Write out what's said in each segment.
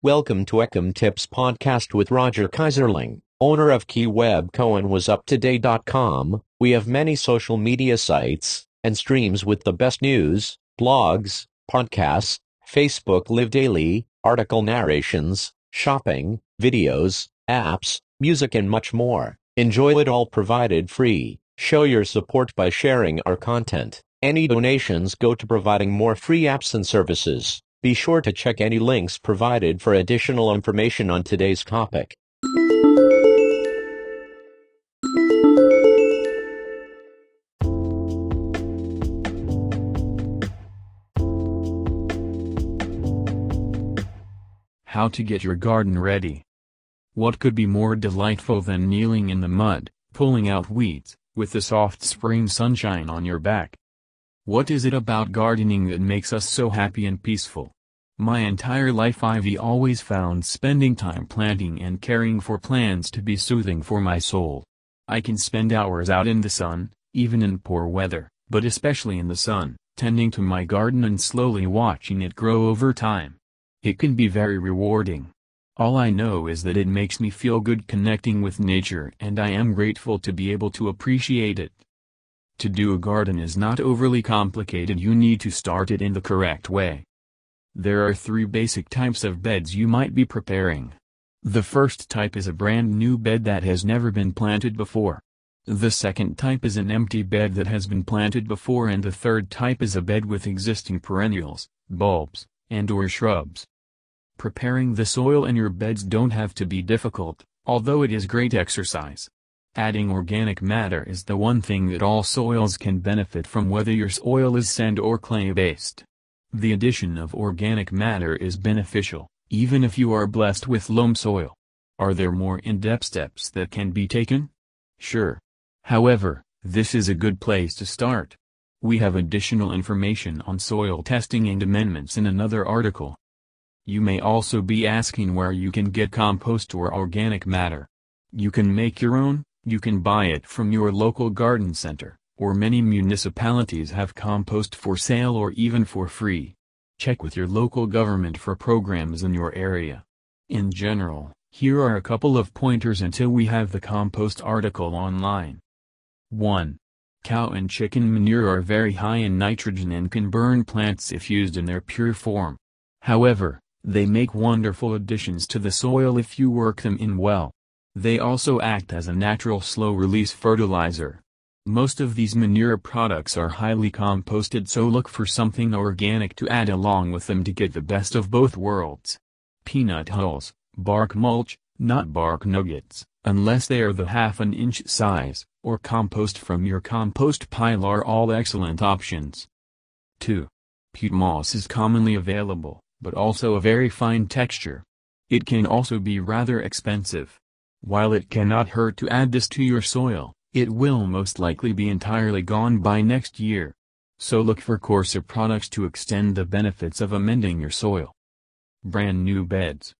Welcome to Ekum Tips Podcast with Roger Kaiserling, owner of KeyWeb CohenwasUptoday.com. We have many social media sites and streams with the best news, blogs, podcasts, Facebook Live Daily, article narrations, shopping, videos, apps, music and much more. Enjoy it all provided free. Show your support by sharing our content. Any donations go to providing more free apps and services. Be sure to check any links provided for additional information on today's topic. How to get your garden ready. What could be more delightful than kneeling in the mud, pulling out weeds, with the soft spring sunshine on your back? What is it about gardening that makes us so happy and peaceful? My entire life I've always found spending time planting and caring for plants to be soothing for my soul. I can spend hours out in the sun, even in poor weather, but especially in the sun, tending to my garden and slowly watching it grow over time. It can be very rewarding. All I know is that it makes me feel good connecting with nature, and I am grateful to be able to appreciate it. To do a garden is not overly complicated. You need to start it in the correct way. There are three basic types of beds you might be preparing. The first type is a brand new bed that has never been planted before. The second type is an empty bed that has been planted before, and the third type is a bed with existing perennials, bulbs, and/or shrubs. Preparing the soil in your beds don't have to be difficult, although it is great exercise. Adding organic matter is the one thing that all soils can benefit from, whether your soil is sand or clay-based. The addition of organic matter is beneficial, even if you are blessed with loam soil. Are there more in-depth steps that can be taken? Sure. However, this is a good place to start. We have additional information on soil testing and amendments in another article. You may also be asking where you can get compost or organic matter. You can make your own. You can buy it from your local garden center, or many municipalities have compost for sale or even for free. Check with your local government for programs in your area. In general, here are a couple of pointers until we have the compost article online. 1. Cow and chicken manure are very high in nitrogen and can burn plants if used in their pure form. However, they make wonderful additions to the soil if you work them in well. They also act as a natural slow-release fertilizer. Most of these manure products are highly composted, so look for something organic to add along with them to get the best of both worlds. Peanut hulls, bark mulch, not bark nuggets, unless they are the ½-inch size, or compost from your compost pile, are all excellent options. 2. Peat moss is commonly available, but also a very fine texture. It can also be rather expensive. While it cannot hurt to add this to your soil, it will most likely be entirely gone by next year. So look for coarser products to extend the benefits of amending your soil. Brand new beds.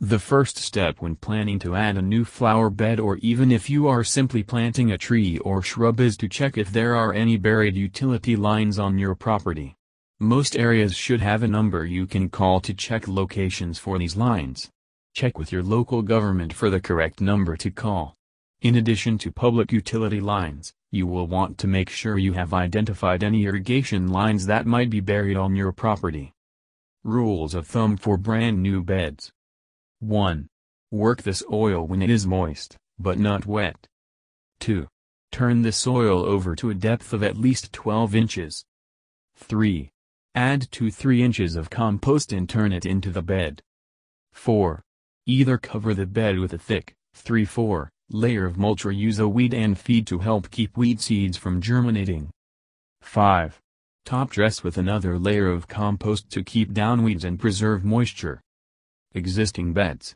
The first step when planning to add a new flower bed, or even if you are simply planting a tree or shrub, is to check if there are any buried utility lines on your property. Most areas should have a number you can call to check locations for these lines. Check with your local government for the correct number to call. In addition to public utility lines, you will want to make sure you have identified any irrigation lines that might be buried on your property. Rules of thumb for brand new beds. 1. Work the soil when it is moist, but not wet. 2. Turn the soil over to a depth of at least 12 inches. 3. Add 2-3 inches of compost and turn it into the bed. 4. Either cover the bed with a thick, 3-4 layer of mulch, or use a weed and feed to help keep weed seeds from germinating. 5. Top dress with another layer of compost to keep down weeds and preserve moisture. Existing beds.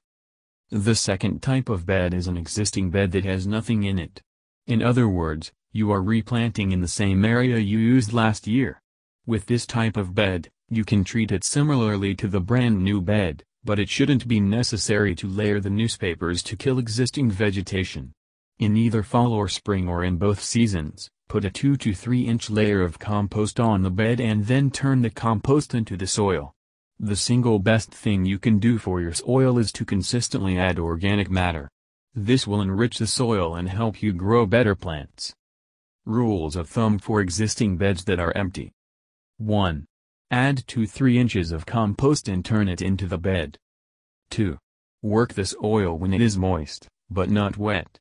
The second type of bed is an existing bed that has nothing in it. In other words, you are replanting in the same area you used last year. With this type of bed, you can treat it similarly to the brand new bed, but it shouldn't be necessary to layer the newspapers to kill existing vegetation. In either fall or spring, or in both seasons, put a 2-3 inch layer of compost on the bed and then turn the compost into the soil. The single best thing you can do for your soil is to consistently add organic matter. This will enrich the soil and help you grow better plants. Rules of thumb for existing beds that are empty. 1. Add 2-3 inches of compost and turn it into the bed. 2. Work the soil when it is moist, but not wet.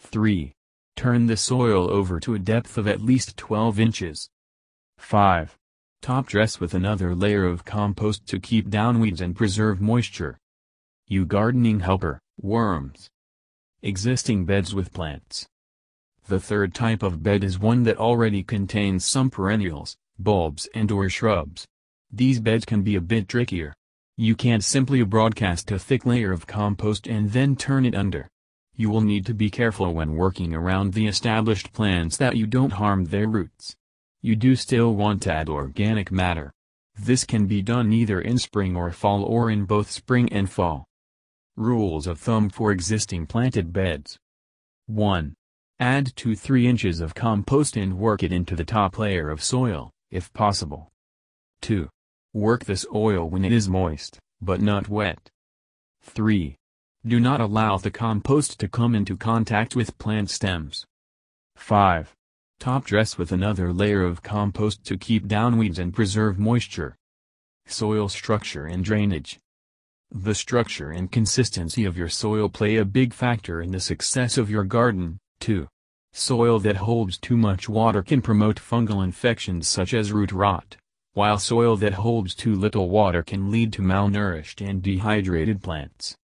3. Turn the soil over to a depth of at least 12 inches. 5. Top dress with another layer of compost to keep down weeds and preserve moisture. You gardening helper, worms. Existing beds with plants. The third type of bed is one that already contains some perennials, bulbs and/or shrubs. These beds can be a bit trickier. You can't simply broadcast a thick layer of compost and then turn it under. You will need to be careful when working around the established plants that you don't harm their roots. You do still want to add organic matter. This can be done either in spring or fall or in both spring and fall. Rules of thumb for existing planted beds. 1. Add 2-3 inches of compost and work it into the top layer of soil, if possible. 2. Work the soil when it is moist, but not wet. 3. Do not allow the compost to come into contact with plant stems. 5. Top dress with another layer of compost to keep down weeds and preserve moisture. Soil structure and drainage. The structure and consistency of your soil play a big factor in the success of your garden, too. Soil that holds too much water can promote fungal infections such as root rot, while soil that holds too little water can lead to malnourished and dehydrated plants.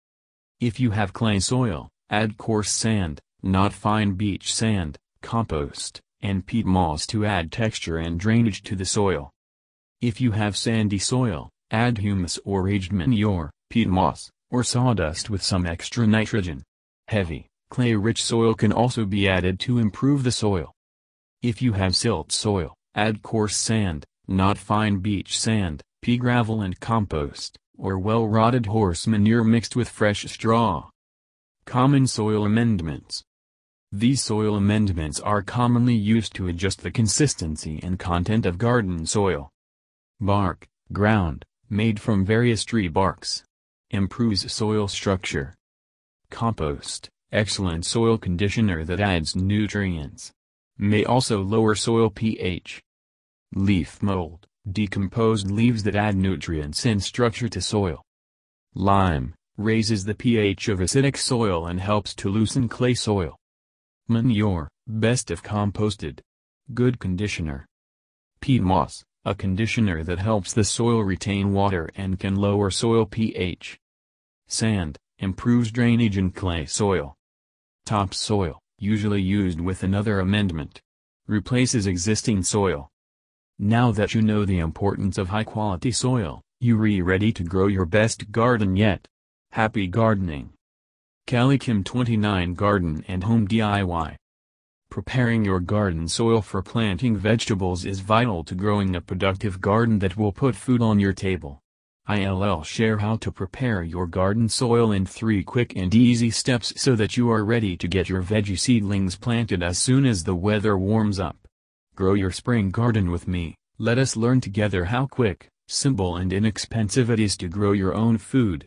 If you have clay soil, add coarse sand, not fine beach sand, compost, and peat moss to add texture and drainage to the soil. If you have sandy soil, add humus or aged manure, peat moss, or sawdust with some extra nitrogen. Heavy, clay-rich soil can also be added to improve the soil. If you have silt soil, add coarse sand, not fine beach sand, pea gravel and compost, or well-rotted horse manure mixed with fresh straw. Common soil amendments. These soil amendments are commonly used to adjust the consistency and content of garden soil. Bark, ground, made from various tree barks. Improves soil structure. Compost, excellent soil conditioner that adds nutrients. May also lower soil pH. Leaf mold, decomposed leaves that add nutrients and structure to soil. Lime, raises the pH of acidic soil and helps to loosen clay soil. Manure, best if composted. Good conditioner. Peat moss, a conditioner that helps the soil retain water and can lower soil pH. Sand, improves drainage in clay soil. Topsoil, usually used with another amendment. Replaces existing soil. Now that you know the importance of high-quality soil, you're ready to grow your best garden yet. Happy gardening! CaliKim 29 Garden and Home DIY. Preparing your garden soil for planting vegetables is vital to growing a productive garden that will put food on your table. I'll share how to prepare your garden soil in 3 quick and easy steps so that you are ready to get your veggie seedlings planted as soon as the weather warms up. Grow your spring garden with me. Let us learn together how quick, simple and inexpensive it is to grow your own food.